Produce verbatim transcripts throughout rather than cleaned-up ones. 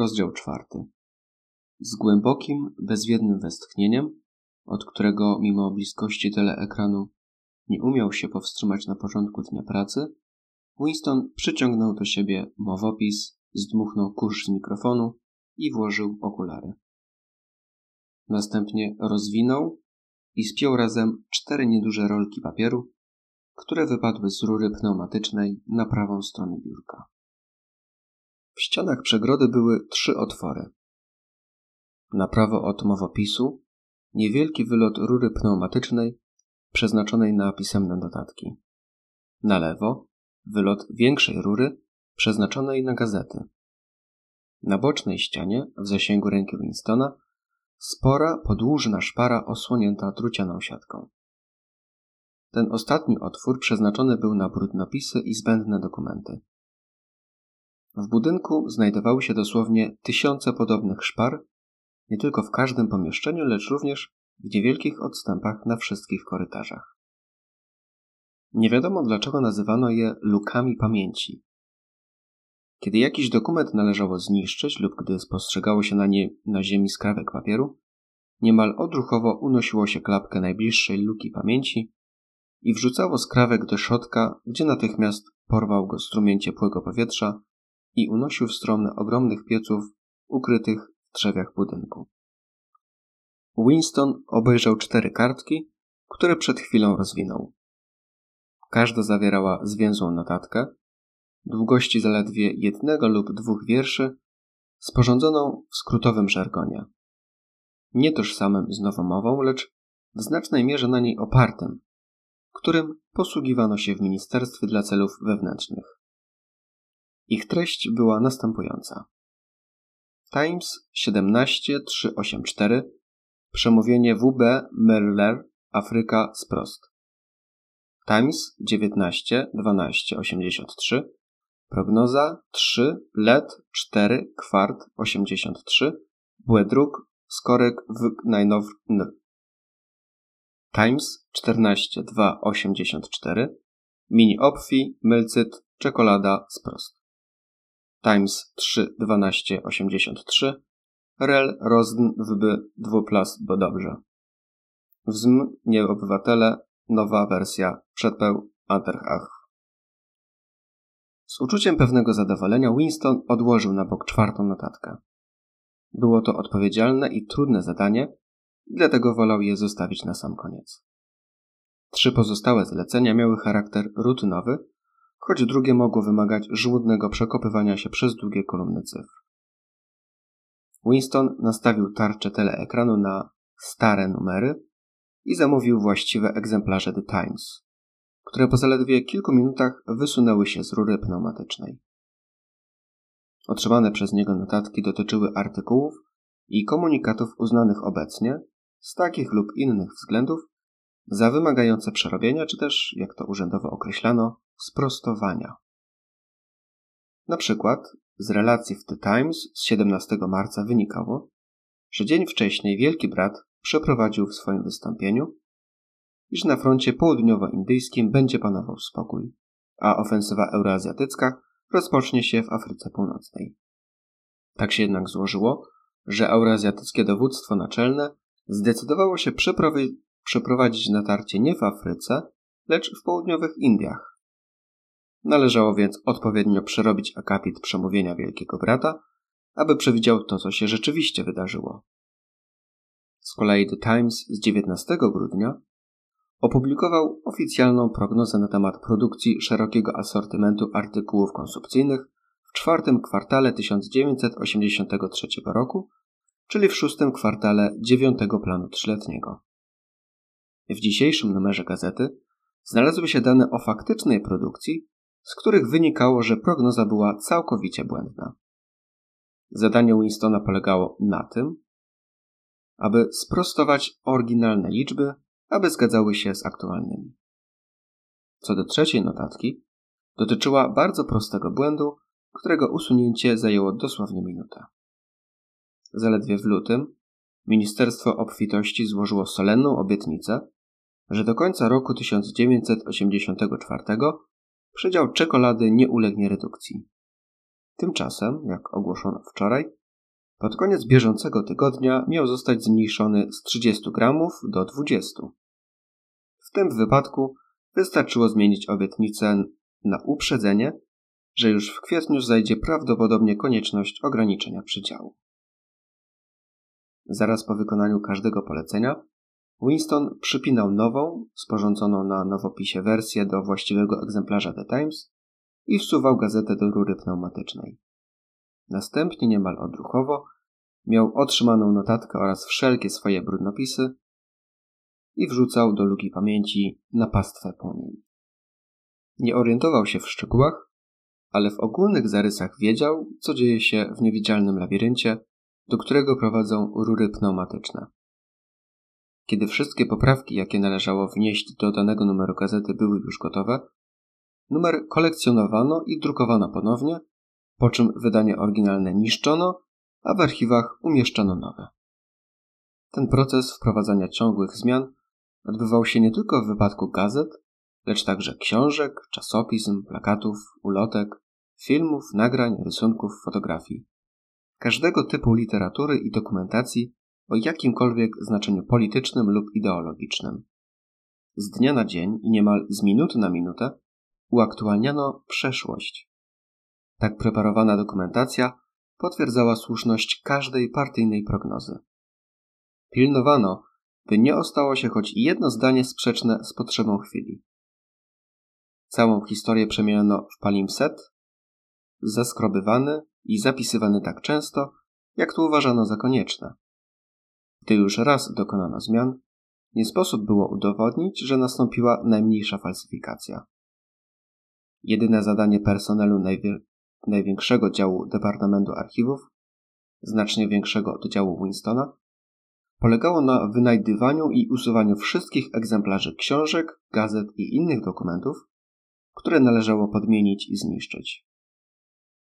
Rozdział czwarty. Z głębokim, bezwiednym westchnieniem, od którego mimo bliskości teleekranu nie umiał się powstrzymać na początku dnia pracy, Winston przyciągnął do siebie mowopis, zdmuchnął kurz z mikrofonu i włożył okulary. Następnie rozwinął i spiął razem cztery nieduże rolki papieru, które wypadły z rury pneumatycznej na prawą stronę biurka. W ścianach przegrody były trzy otwory. Na prawo od mowopisu niewielki wylot rury pneumatycznej przeznaczonej na pisemne notatki. Na lewo wylot większej rury przeznaczonej na gazety. Na bocznej ścianie, w zasięgu ręki Winstona, spora, podłużna szpara osłonięta drucianą siatką. Ten ostatni otwór przeznaczony był na brudnopisy i zbędne dokumenty. W budynku znajdowały się dosłownie tysiące podobnych szpar, nie tylko w każdym pomieszczeniu, lecz również w niewielkich odstępach na wszystkich korytarzach. Nie wiadomo, dlaczego nazywano je lukami pamięci. Kiedy jakiś dokument należało zniszczyć lub gdy spostrzegało się na, nie, na ziemi skrawek papieru, niemal odruchowo unosiło się klapkę najbliższej luki pamięci i wrzucało skrawek do środka, gdzie natychmiast porwał go strumień ciepłego powietrza i unosił w stronę ogromnych pieców ukrytych w drzewiach budynku. Winston obejrzał cztery kartki, które przed chwilą rozwinął. Każda zawierała zwięzłą notatkę, długości zaledwie jednego lub dwóch wierszy, sporządzoną w skrótowym żargonie. Nie tożsamym z nowomową, lecz w znacznej mierze na niej opartym, którym posługiwano się w ministerstwie dla celów wewnętrznych. Ich treść była następująca. Times siedemnaście trzysta osiemdziesiąt cztery, przemówienie W B Merler, Afryka sprost. Times dziewiętnaście dwanaście osiemdziesiąt trzy, prognoza trzy, L E D cztery, kwart osiemdziesiąt trzy, Błedruk, skorek w najnowszy. Times czternaście dwa osiemdziesiąt cztery, mini opfi, mylcyt, czekolada sprost. Times trzy dwanaście osiemdziesiąt trzy, rel rozdn wb dwuplas, bo dobrze. Wzm nieobywatele, nowa wersja, przedpeł, anterach. Z uczuciem pewnego zadowolenia Winston odłożył na bok czwartą notatkę. Było to odpowiedzialne i trudne zadanie, dlatego wolał je zostawić na sam koniec. Trzy pozostałe zlecenia miały charakter rutynowy, choć drugie mogło wymagać żmudnego przekopywania się przez długie kolumny cyfr. Winston nastawił tarczę teleekranu na stare numery i zamówił właściwe egzemplarze The Times, które po zaledwie kilku minutach wysunęły się z rury pneumatycznej. Otrzymane przez niego notatki dotyczyły artykułów i komunikatów uznanych obecnie, z takich lub innych względów, za wymagające przerobienia, czy też, jak to urzędowo określano, sprostowania. Na przykład z relacji w The Times z siedemnastego marca wynikało, że dzień wcześniej Wielki Brat przeprowadził w swoim wystąpieniu, iż na froncie południowoindyjskim będzie panował spokój, a ofensywa euroazjatycka rozpocznie się w Afryce Północnej. Tak się jednak złożyło, że euroazjatyckie dowództwo naczelne zdecydowało się przeprowadzić przeprowadzić natarcie nie w Afryce, lecz w południowych Indiach. Należało więc odpowiednio przerobić akapit przemówienia Wielkiego Brata, aby przewidział to, co się rzeczywiście wydarzyło. Z kolei The Times z dziewiętnastego grudnia opublikował oficjalną prognozę na temat produkcji szerokiego asortymentu artykułów konsumpcyjnych w czwartym kwartale tysiąc dziewięćset osiemdziesiątego trzeciego roku, czyli w szóstym kwartale dziewiątego planu trzyletniego. W dzisiejszym numerze gazety znalazły się dane o faktycznej produkcji, z których wynikało, że prognoza była całkowicie błędna. Zadanie Winstona polegało na tym, aby sprostować oryginalne liczby, aby zgadzały się z aktualnymi. Co do trzeciej notatki, dotyczyła bardzo prostego błędu, którego usunięcie zajęło dosłownie minutę. Zaledwie w lutym Ministerstwo Obfitości złożyło solenną obietnicę, że do końca roku tysiąc dziewięćset osiemdziesiątego czwartego przydział czekolady nie ulegnie redukcji. Tymczasem, jak ogłoszono wczoraj, Pod koniec bieżącego tygodnia miał zostać zmniejszony z trzydziestu gramów do dwudziestu. W tym wypadku wystarczyło zmienić obietnicę na uprzedzenie, że już w kwietniu zajdzie prawdopodobnie konieczność ograniczenia przydziału. Zaraz po wykonaniu każdego polecenia Winston przypinał nową, sporządzoną na nowopisie wersję do właściwego egzemplarza The Times i wsuwał gazetę do rury pneumatycznej. Następnie niemal odruchowo miał otrzymaną notatkę oraz wszelkie swoje brudnopisy i wrzucał do luki pamięci na pastwę po niej. Nie orientował się w szczegółach, ale w ogólnych zarysach wiedział, co dzieje się w niewidzialnym labiryncie, do którego prowadzą rury pneumatyczne. Kiedy wszystkie poprawki, jakie należało wnieść do danego numeru gazety, były już gotowe, numer kolekcjonowano i drukowano ponownie, po czym wydanie oryginalne niszczono, a w archiwach umieszczano nowe. Ten proces wprowadzania ciągłych zmian odbywał się nie tylko w wypadku gazet, lecz także książek, czasopism, plakatów, ulotek, filmów, nagrań, rysunków, fotografii. Każdego typu literatury i dokumentacji o jakimkolwiek znaczeniu politycznym lub ideologicznym. Z dnia na dzień i niemal z minuty na minutę uaktualniano przeszłość. Tak preparowana dokumentacja potwierdzała słuszność każdej partyjnej prognozy. Pilnowano, by nie ostało się choć jedno zdanie sprzeczne z potrzebą chwili. Całą historię przemieniono w palimpsest, zaskrobywany i zapisywany tak często, jak to uważano za konieczne. Gdy już raz dokonano zmian, nie sposób było udowodnić, że nastąpiła najmniejsza falsyfikacja. Jedyne zadanie personelu najwi- największego działu Departamentu Archiwów, znacznie większego od działu Winstona, polegało na wynajdywaniu i usuwaniu wszystkich egzemplarzy książek, gazet i innych dokumentów, które należało podmienić i zniszczyć.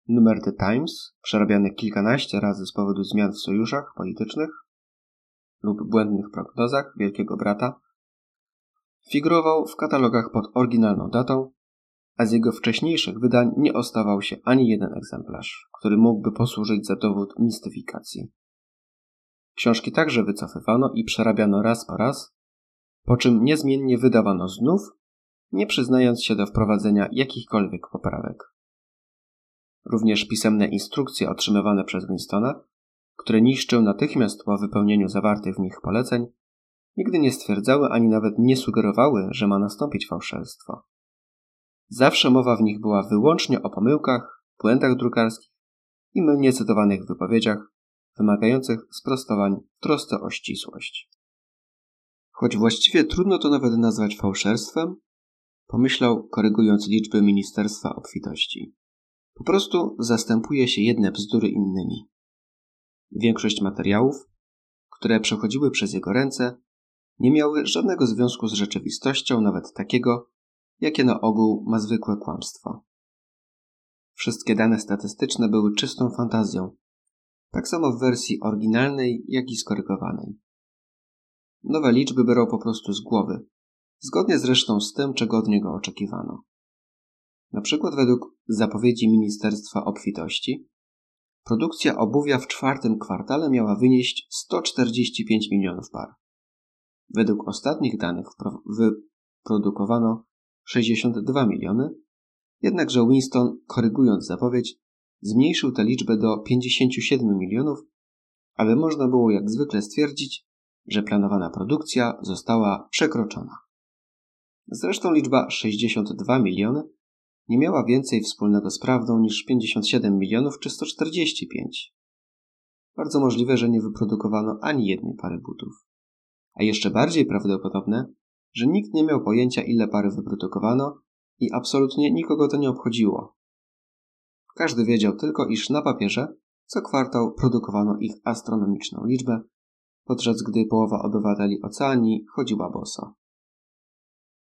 Numer The Times, przerabiany kilkanaście razy z powodu zmian w sojuszach politycznych lub błędnych prognozach Wielkiego Brata, figurował w katalogach pod oryginalną datą, a z jego wcześniejszych wydań nie ostawał się ani jeden egzemplarz, który mógłby posłużyć za dowód mistyfikacji. Książki także wycofywano i przerabiano raz po raz, po czym niezmiennie wydawano znów, nie przyznając się do wprowadzenia jakichkolwiek poprawek. Również pisemne instrukcje otrzymywane przez Winstona, które niszczył natychmiast po wypełnieniu zawartych w nich poleceń, nigdy nie stwierdzały ani nawet nie sugerowały, że ma nastąpić fałszerstwo. Zawsze mowa w nich była wyłącznie o pomyłkach, błędach drukarskich i mylnie cytowanych wypowiedziach wymagających sprostowań w trosce o ścisłość. Choć właściwie trudno to nawet nazwać fałszerstwem, pomyślał, korygując liczby Ministerstwa Obfitości. Po prostu zastępuje się jedne bzdury innymi. Większość materiałów, które przechodziły przez jego ręce, nie miały żadnego związku z rzeczywistością, nawet takiego, jakie na ogół ma zwykłe kłamstwo. Wszystkie dane statystyczne były czystą fantazją, tak samo w wersji oryginalnej, jak i skorygowanej. Nowe liczby biorą po prostu z głowy, zgodnie zresztą z tym, czego od niego oczekiwano. Na przykład według zapowiedzi Ministerstwa Obfitości produkcja obuwia w czwartym kwartale miała wynieść sto czterdzieści pięć milionów par. Według ostatnich danych wyprodukowano sześćdziesiąt dwa miliony, jednakże Winston, korygując zapowiedź, zmniejszył tę liczbę do pięćdziesiąt siedem milionów, aby można było jak zwykle stwierdzić, że planowana produkcja została przekroczona. Zresztą liczba sześćdziesiąt dwa miliony nie miała więcej wspólnego z prawdą niż pięćdziesiąt siedem milionów czy sto czterdzieści pięć. Bardzo możliwe, że nie wyprodukowano ani jednej pary butów. A jeszcze bardziej prawdopodobne, że nikt nie miał pojęcia, ile pary wyprodukowano i absolutnie nikogo to nie obchodziło. Każdy wiedział tylko, iż na papierze co kwartał produkowano ich astronomiczną liczbę, podczas gdy połowa obywateli Oceanii chodziła boso.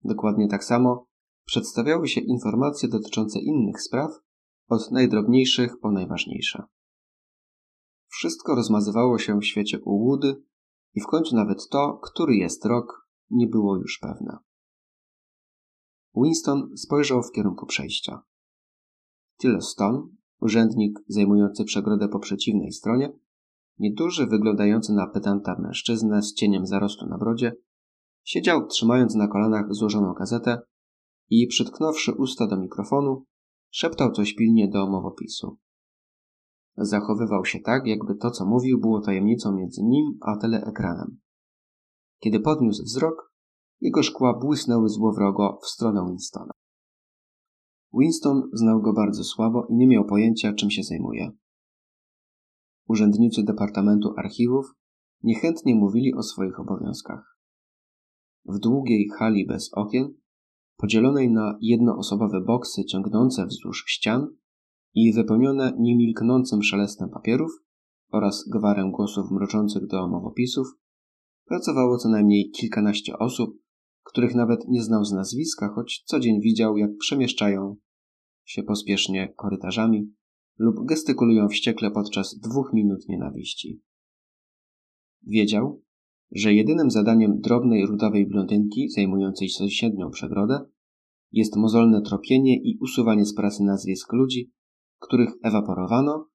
Dokładnie tak samo przedstawiały się informacje dotyczące innych spraw, od najdrobniejszych po najważniejsze. Wszystko rozmazywało się w świecie ułudy i w końcu nawet to, który jest rok, nie było już pewne. Winston spojrzał w kierunku przejścia. Tyle Stone, urzędnik zajmujący przegrodę po przeciwnej stronie, Nieduży, wyglądający na pedanta mężczyzna z cieniem zarostu na brodzie siedział, trzymając na kolanach złożoną gazetę i, przytknąwszy usta do mikrofonu, szeptał coś pilnie do mowopisu. Zachowywał się tak, jakby to, co mówił, było tajemnicą między nim a teleekranem. Kiedy podniósł wzrok, jego szkła błysnęły złowrogo w stronę Winstona. Winston znał go bardzo słabo i nie miał pojęcia, czym się zajmuje. Urzędnicy Departamentu Archiwów niechętnie mówili o swoich obowiązkach. W długiej hali bez okien, podzielonej na jednoosobowe boksy ciągnące wzdłuż ścian i wypełnione niemilknącym szelestem papierów oraz gwarem głosów mruczących do mowopisów, pracowało co najmniej kilkanaście osób, których nawet nie znał z nazwiska, choć co dzień widział, jak przemieszczają się pospiesznie korytarzami lub gestykulują wściekle podczas dwóch minut nienawiści. Wiedział, że jedynym zadaniem drobnej, rudawej blondynki zajmującej sąsiednią przegrodę jest mozolne tropienie i usuwanie z pracy nazwisk ludzi, których ewaporowano,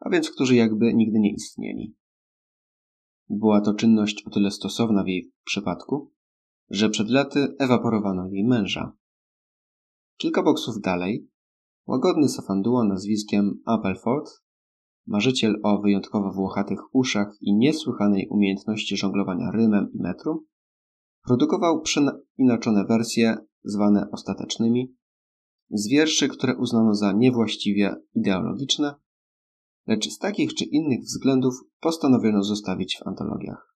a więc którzy jakby nigdy nie istnieli. Była to czynność o tyle stosowna w jej przypadku, że przed laty ewaporowano jej męża. Kilka boksów dalej łagodny safanduła nazwiskiem Appleford, marzyciel o wyjątkowo włochatych uszach i niesłychanej umiejętności żonglowania rymem i metrum, produkował przeinaczone wersje, zwane ostatecznymi, z wierszy, które uznano za niewłaściwie ideologiczne, lecz z takich czy innych względów postanowiono zostawić w antologiach.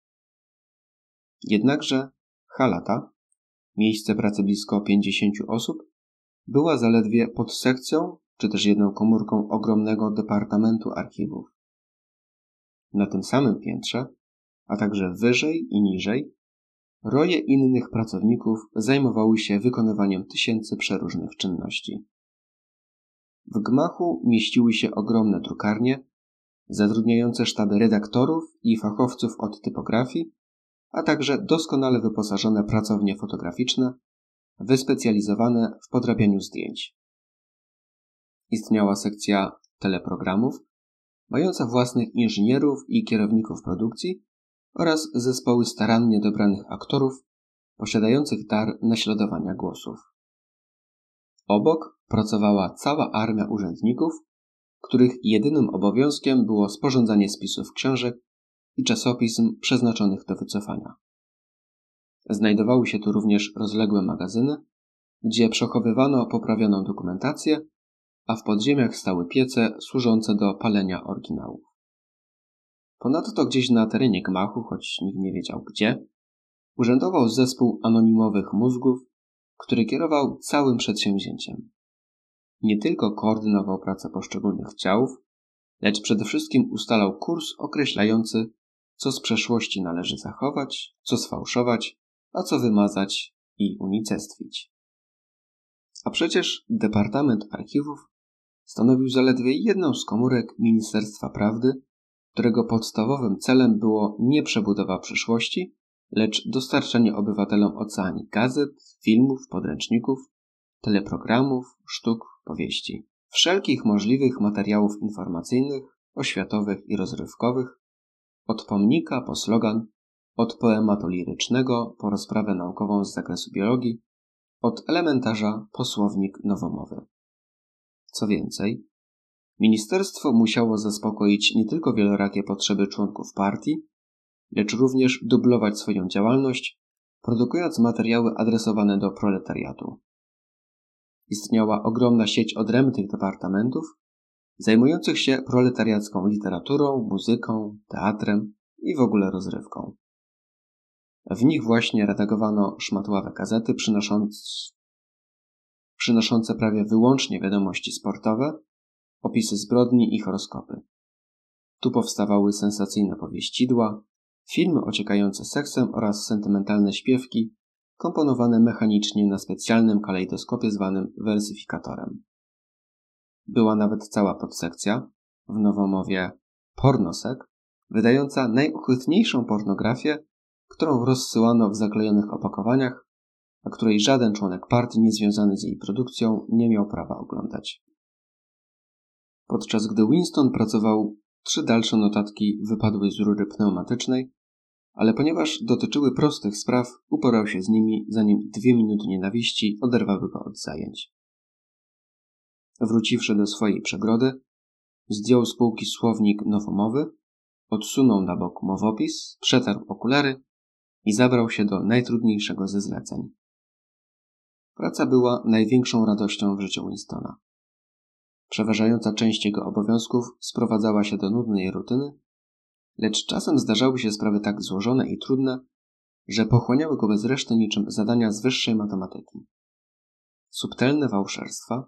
Jednakże Halata, miejsce pracy blisko pięćdziesięciu osób, była zaledwie pod sekcją czy też jedną komórką ogromnego Departamentu Archiwów. Na tym samym piętrze, a także wyżej i niżej, roje innych pracowników zajmowały się wykonywaniem tysięcy przeróżnych czynności. W gmachu mieściły się ogromne drukarnie, zatrudniające sztaby redaktorów i fachowców od typografii, a także doskonale wyposażone pracownie fotograficzne, wyspecjalizowane w podrabianiu zdjęć. Istniała sekcja teleprogramów, mająca własnych inżynierów i kierowników produkcji oraz zespoły starannie dobranych aktorów, posiadających dar naśladowania głosów. Obok pracowała cała armia urzędników, których jedynym obowiązkiem było sporządzanie spisów książek i czasopism przeznaczonych do wycofania. Znajdowały się tu również rozległe magazyny, gdzie przechowywano poprawioną dokumentację, a w podziemiach stały piece służące do palenia oryginałów. Ponadto gdzieś na terenie gmachu, choć nikt nie wiedział gdzie, urzędował zespół anonimowych mózgów, który kierował całym przedsięwzięciem. Nie tylko koordynował pracę poszczególnych ciałów, lecz przede wszystkim ustalał kurs określający, co z przeszłości należy zachować, co sfałszować, a co wymazać i unicestwić. A przecież Departament Archiwów stanowił zaledwie jedną z komórek Ministerstwa Prawdy, którego podstawowym celem było nie przebudowa przyszłości, lecz dostarczenie obywatelom oceanii gazet, filmów, podręczników, teleprogramów, sztuk, powieści. Wszelkich możliwych materiałów informacyjnych, oświatowych i rozrywkowych, od pomnika po slogan, od poematu lirycznego po rozprawę naukową z zakresu biologii, od elementarza po słownik nowomowy. Co więcej, ministerstwo musiało zaspokoić nie tylko wielorakie potrzeby członków partii, lecz również dublować swoją działalność, produkując materiały adresowane do proletariatu. Istniała ogromna sieć odrębnych departamentów, zajmujących się proletariacką literaturą, muzyką, teatrem i w ogóle rozrywką. W nich właśnie redagowano szmatławe gazety przynosząc, przynoszące prawie wyłącznie wiadomości sportowe, opisy zbrodni i horoskopy. Tu powstawały sensacyjne powieścidła, filmy ociekające seksem oraz sentymentalne śpiewki komponowane mechanicznie na specjalnym kalejdoskopie zwanym wersyfikatorem. Była nawet cała podsekcja, w nowomowie pornosek, wydająca najokrutniejszą pornografię, którą rozsyłano w zaklejonych opakowaniach, a której żaden członek partii niezwiązany z jej produkcją nie miał prawa oglądać. Podczas gdy Winston pracował Trzy dalsze notatki wypadły z rury pneumatycznej, ale ponieważ dotyczyły prostych spraw, uporał się z nimi, zanim dwie minuty nienawiści oderwały go od zajęć. Wróciwszy do swojej przegrody, zdjął z półki słownik nowomowy, odsunął na bok mowopis, przetarł okulary i zabrał się do najtrudniejszego ze zleceń. Praca była największą radością w życiu Winstona. Przeważająca część jego obowiązków sprowadzała się do nudnej rutyny, lecz czasem zdarzały się sprawy tak złożone i trudne, że pochłaniały go bez reszty niczym zadania z wyższej matematyki. Subtelne fałszerstwa,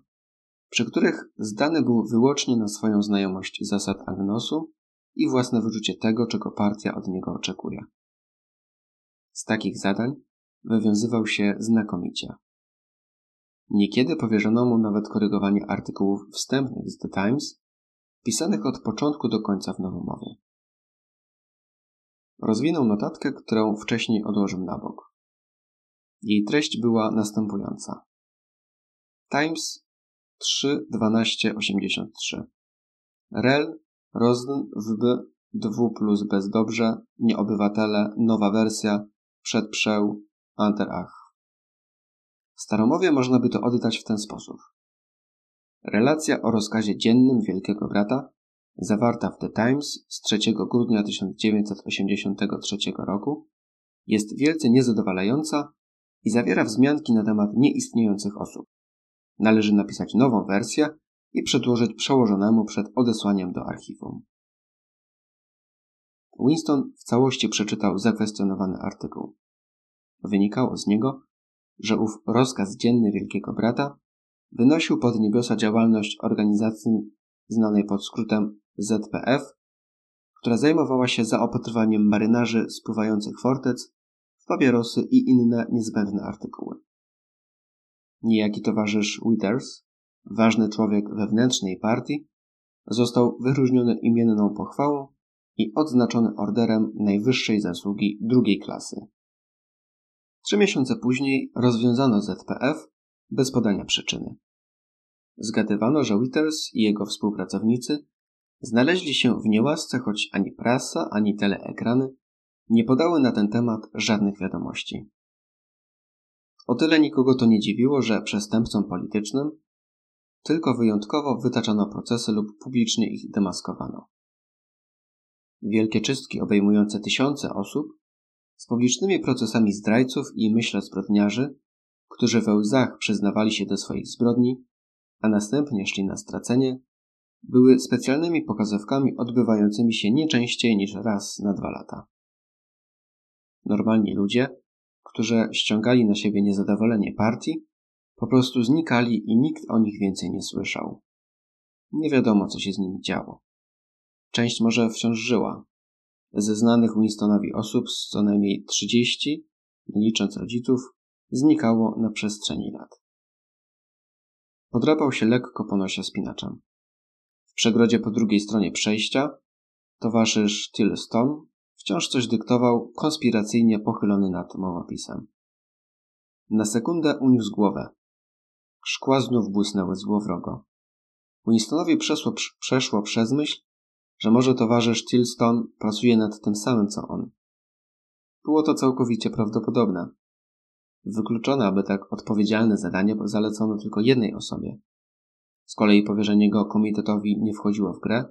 przy których zdany był wyłącznie na swoją znajomość zasad agnosu i własne wyczucie tego, czego partia od niego oczekuje. Z takich zadań wywiązywał się znakomicie. Niekiedy powierzono mu nawet korygowanie artykułów wstępnych z The Times, pisanych od początku do końca w nowomowie. Rozwinął notatkę, którą wcześniej odłożył na bok. Jej treść była następująca. Times trzy dwanaście osiemdziesiąt trzy. Rel, Rozn, W B, dwa plus bezdobrze, nieobywatele, nowa wersja, przedprzeł, anterach. Staromowie można by to oddać w ten sposób. Relacja o rozkazie dziennym Wielkiego Brata, zawarta w The Times z trzeciego grudnia tysiąc dziewięćset osiemdziesiątego trzeciego roku, jest wielce niezadowalająca i zawiera wzmianki na temat nieistniejących osób. Należy napisać nową wersję i przedłożyć przełożonemu przed odesłaniem do archiwum. Winston w całości przeczytał zakwestionowany artykuł. Wynikało z niego, że ów rozkaz dzienny Wielkiego Brata wynosił pod niebiosa działalność organizacji znanej pod skrótem Z P F, która zajmowała się zaopatrywaniem marynarzy spływających fortec w papierosy i inne niezbędne artykuły. Niejaki towarzysz Withers, ważny człowiek wewnętrznej partii, został wyróżniony imienną pochwałą i odznaczony orderem najwyższej zasługi drugiej klasy. Trzy miesiące później rozwiązano Z P F bez podania przyczyny. Zgadywano, że Withers i jego współpracownicy znaleźli się w niełasce, choć ani prasa, ani teleekrany nie podały na ten temat żadnych wiadomości. O tyle nikogo to nie dziwiło, że przestępcom politycznym tylko wyjątkowo wytaczano procesy lub publicznie ich demaskowano. Wielkie czystki obejmujące tysiące osób z publicznymi procesami zdrajców i myśl zbrodniarzy, którzy we łzach przyznawali się do swoich zbrodni, a następnie szli na stracenie, były specjalnymi pokazówkami odbywającymi się nie częściej niż raz na dwa lata. Normalni ludzie, którzy ściągali na siebie niezadowolenie partii, po prostu znikali i nikt o nich więcej nie słyszał. Nie wiadomo, co się z nimi działo. Część może wciąż żyła. Ze znanych Winstonowi osób z co najmniej trzydzieści, nie licząc rodziców, znikało na przestrzeni lat. Podrapał się lekko po nosie spinaczem. W przegrodzie po drugiej stronie przejścia towarzysz Tillstone wciąż coś dyktował, konspiracyjnie pochylony nad mowopisem. Na sekundę uniósł głowę. Szkła znów błysnęły złowrogo. Winstonowi przeszło, przeszło przez myśl, że może towarzysz Tillstone pracuje nad tym samym, co on. Było to całkowicie prawdopodobne. Wykluczone, aby tak odpowiedzialne zadanie zalecono tylko jednej osobie. Z kolei powierzenie go komitetowi nie wchodziło w grę,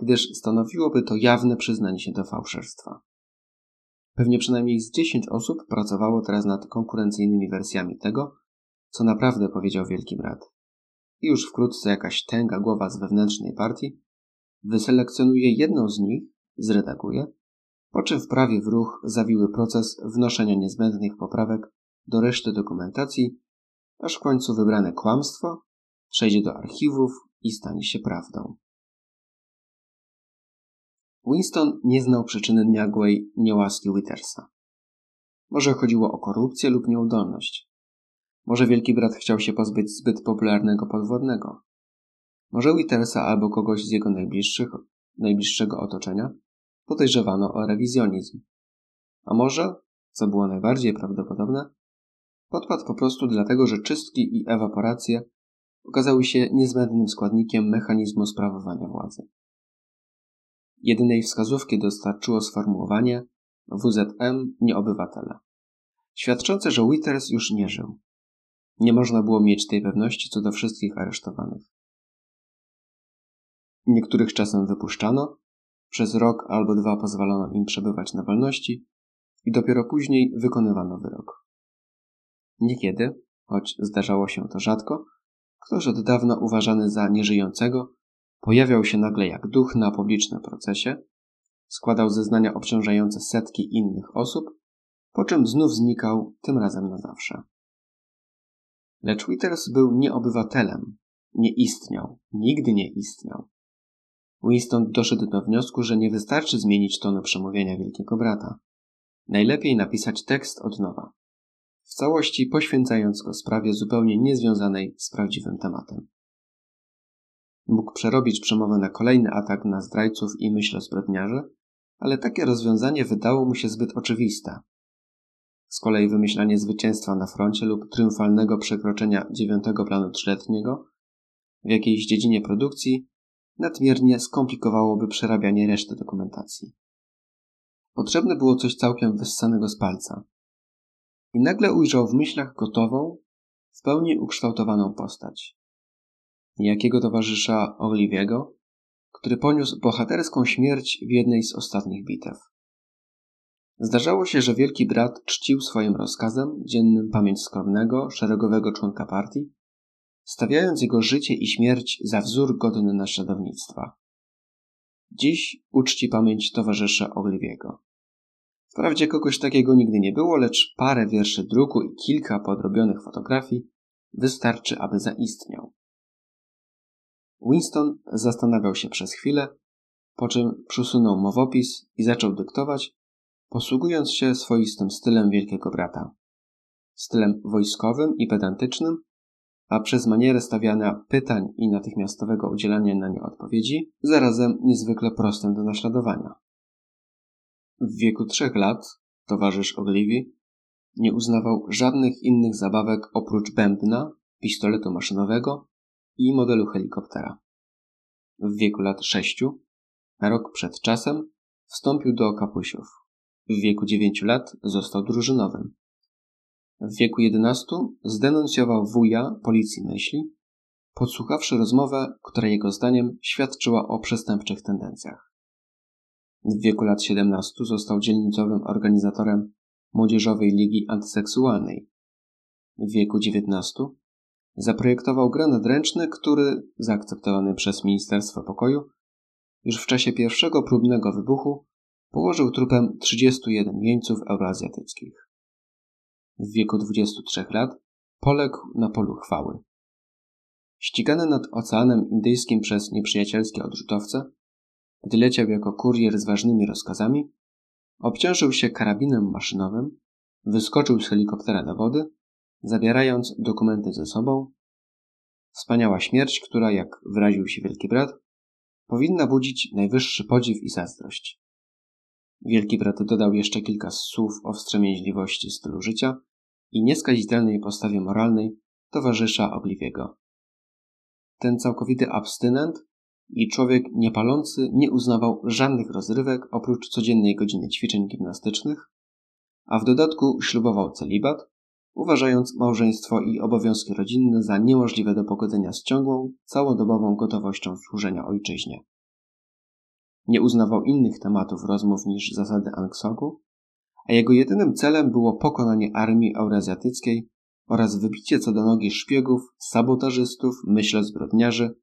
gdyż stanowiłoby to jawne przyznanie się do fałszerstwa. Pewnie przynajmniej z dziesięć osób pracowało teraz nad konkurencyjnymi wersjami tego, co naprawdę powiedział Wielki Brat. I już wkrótce jakaś tęga głowa z wewnętrznej partii wyselekcjonuje jedną z nich, zredaguje, po czym wprawi w ruch zawiły proces wnoszenia niezbędnych poprawek do reszty dokumentacji, aż w końcu wybrane kłamstwo przejdzie do archiwów i stanie się prawdą. Winston nie znał przyczyny nagłej niełaski Withersa. Może chodziło o korupcję lub nieudolność. Może Wielki Brat chciał się pozbyć zbyt popularnego podwładnego. Może Withersa albo kogoś z jego najbliższych, najbliższego otoczenia podejrzewano o rewizjonizm. A może, co było najbardziej prawdopodobne, podpadł po prostu dlatego, że czystki i ewaporacje okazały się niezbędnym składnikiem mechanizmu sprawowania władzy. Jedynej wskazówki dostarczyło sformułowanie W Z M nie obywatele, świadczące, że Withers już nie żył. Nie można było mieć tej pewności co do wszystkich aresztowanych. Niektórych czasem wypuszczano, przez rok albo dwa pozwalano im przebywać na wolności i dopiero później wykonywano wyrok. Niekiedy, choć zdarzało się to rzadko, ktoś od dawna uważany za nieżyjącego pojawiał się nagle jak duch na publicznym procesie, składał zeznania obciążające setki innych osób, po czym znów znikał, tym razem na zawsze. Lecz Withers był nie obywatelem, nie istniał, nigdy nie istniał. Winston doszedł do wniosku, że nie wystarczy zmienić tonu przemówienia Wielkiego Brata. Najlepiej napisać tekst od nowa, w całości poświęcając go sprawie zupełnie niezwiązanej z prawdziwym tematem. Mógł przerobić przemowę na kolejny atak na zdrajców i myśl o zbrodniarzy, ale takie rozwiązanie wydało mu się zbyt oczywiste. Z kolei wymyślanie zwycięstwa na froncie lub triumfalnego przekroczenia dziewiątego planu trzyletniego w jakiejś dziedzinie produkcji nadmiernie skomplikowałoby przerabianie reszty dokumentacji. Potrzebne było coś całkiem wyssanego z palca. I nagle ujrzał w myślach gotową, w pełni ukształtowaną postać. Niejakiego towarzysza Oliwiego, który poniósł bohaterską śmierć w jednej z ostatnich bitew. Zdarzało się, że Wielki Brat czcił swoim rozkazem dziennym pamięć skromnego, szeregowego członka partii, stawiając jego życie i śmierć za wzór godny naśladownictwa. Dziś uczci pamięć towarzysza Oliwiego. Wprawdzie kogoś takiego nigdy nie było, lecz parę wierszy druku i kilka podrobionych fotografii wystarczy, aby zaistniał. Winston zastanawiał się przez chwilę, po czym przysunął mowopis i zaczął dyktować, posługując się swoistym stylem Wielkiego Brata. Stylem wojskowym i pedantycznym, a przez manierę stawiania pytań i natychmiastowego udzielania na nie odpowiedzi, zarazem niezwykle prostym do naśladowania. W wieku trzech lat towarzysz Ogilvy nie uznawał żadnych innych zabawek oprócz bębna, pistoletu maszynowego i modelu helikoptera. W wieku lat sześciu, na rok przed czasem, wstąpił do kapusiów. W wieku dziewięciu lat został drużynowym. W wieku jedenastu zdenuncjował wuja policji myśli, podsłuchawszy rozmowę, która jego zdaniem świadczyła o przestępczych tendencjach. W wieku lat siedemnastu został dzielnicowym organizatorem Młodzieżowej Ligi Antyseksualnej. W wieku dziewiętnastu zaprojektował granat ręczny, który, zaakceptowany przez Ministerstwo Pokoju, już w czasie pierwszego próbnego wybuchu położył trupem trzydziestu jeden jeńców euroazjatyckich. W wieku dwudziestu trzech lat poległ na polu chwały. Ścigany nad Oceanem Indyjskim przez nieprzyjacielskie odrzutowce, gdy leciał jako kurier z ważnymi rozkazami, obciążył się karabinem maszynowym, wyskoczył z helikoptera do wody, zabierając dokumenty ze sobą. Wspaniała śmierć, która, jak wyraził się Wielki Brat, powinna budzić najwyższy podziw i zazdrość. Wielki Brat dodał jeszcze kilka słów o wstrzemięźliwości stylu życia i nieskazitelnej postawie moralnej towarzysza Ogilvy'ego. Ten całkowity abstynent i człowiek niepalący nie uznawał żadnych rozrywek oprócz codziennej godziny ćwiczeń gimnastycznych, a w dodatku ślubował celibat, uważając małżeństwo i obowiązki rodzinne za niemożliwe do pogodzenia z ciągłą, całodobową gotowością służenia ojczyźnie. Nie uznawał innych tematów rozmów niż zasady Angsogu, a jego jedynym celem było pokonanie armii euroazjatyckiej oraz wybicie co do nogi szpiegów, sabotażystów, myślozbrodniarzy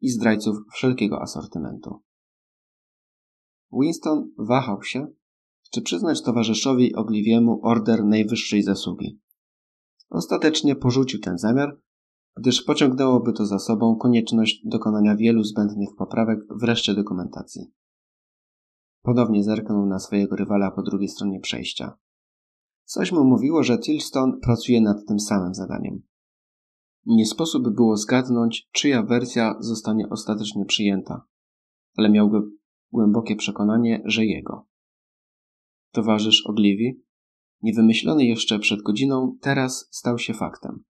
i zdrajców wszelkiego asortymentu. Winston wahał się, czy przyznać towarzyszowi Ogilvy'emu order najwyższej zasługi. Ostatecznie porzucił ten zamiar, gdyż pociągnęłoby to za sobą konieczność dokonania wielu zbędnych poprawek w reszcie dokumentacji. Ponownie zerknął na swojego rywala po drugiej stronie przejścia. Coś mu mówiło, że Tilston pracuje nad tym samym zadaniem. Nie sposób było zgadnąć, czyja wersja zostanie ostatecznie przyjęta, ale miał głębokie przekonanie, że jego. Towarzysz Ogilvy, niewymyślony jeszcze przed godziną, teraz stał się faktem.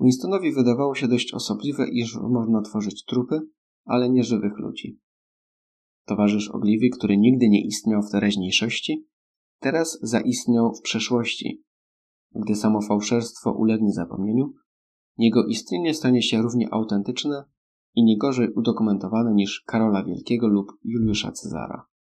Winstonowi wydawało się dość osobliwe, iż można tworzyć trupy, ale nie żywych ludzi. Towarzysz Ogilvy, który nigdy nie istniał w teraźniejszości, teraz zaistniał w przeszłości. Gdy samo fałszerstwo ulegnie zapomnieniu, jego istnienie stanie się równie autentyczne i nie gorzej udokumentowane niż Karola Wielkiego lub Juliusza Cezara.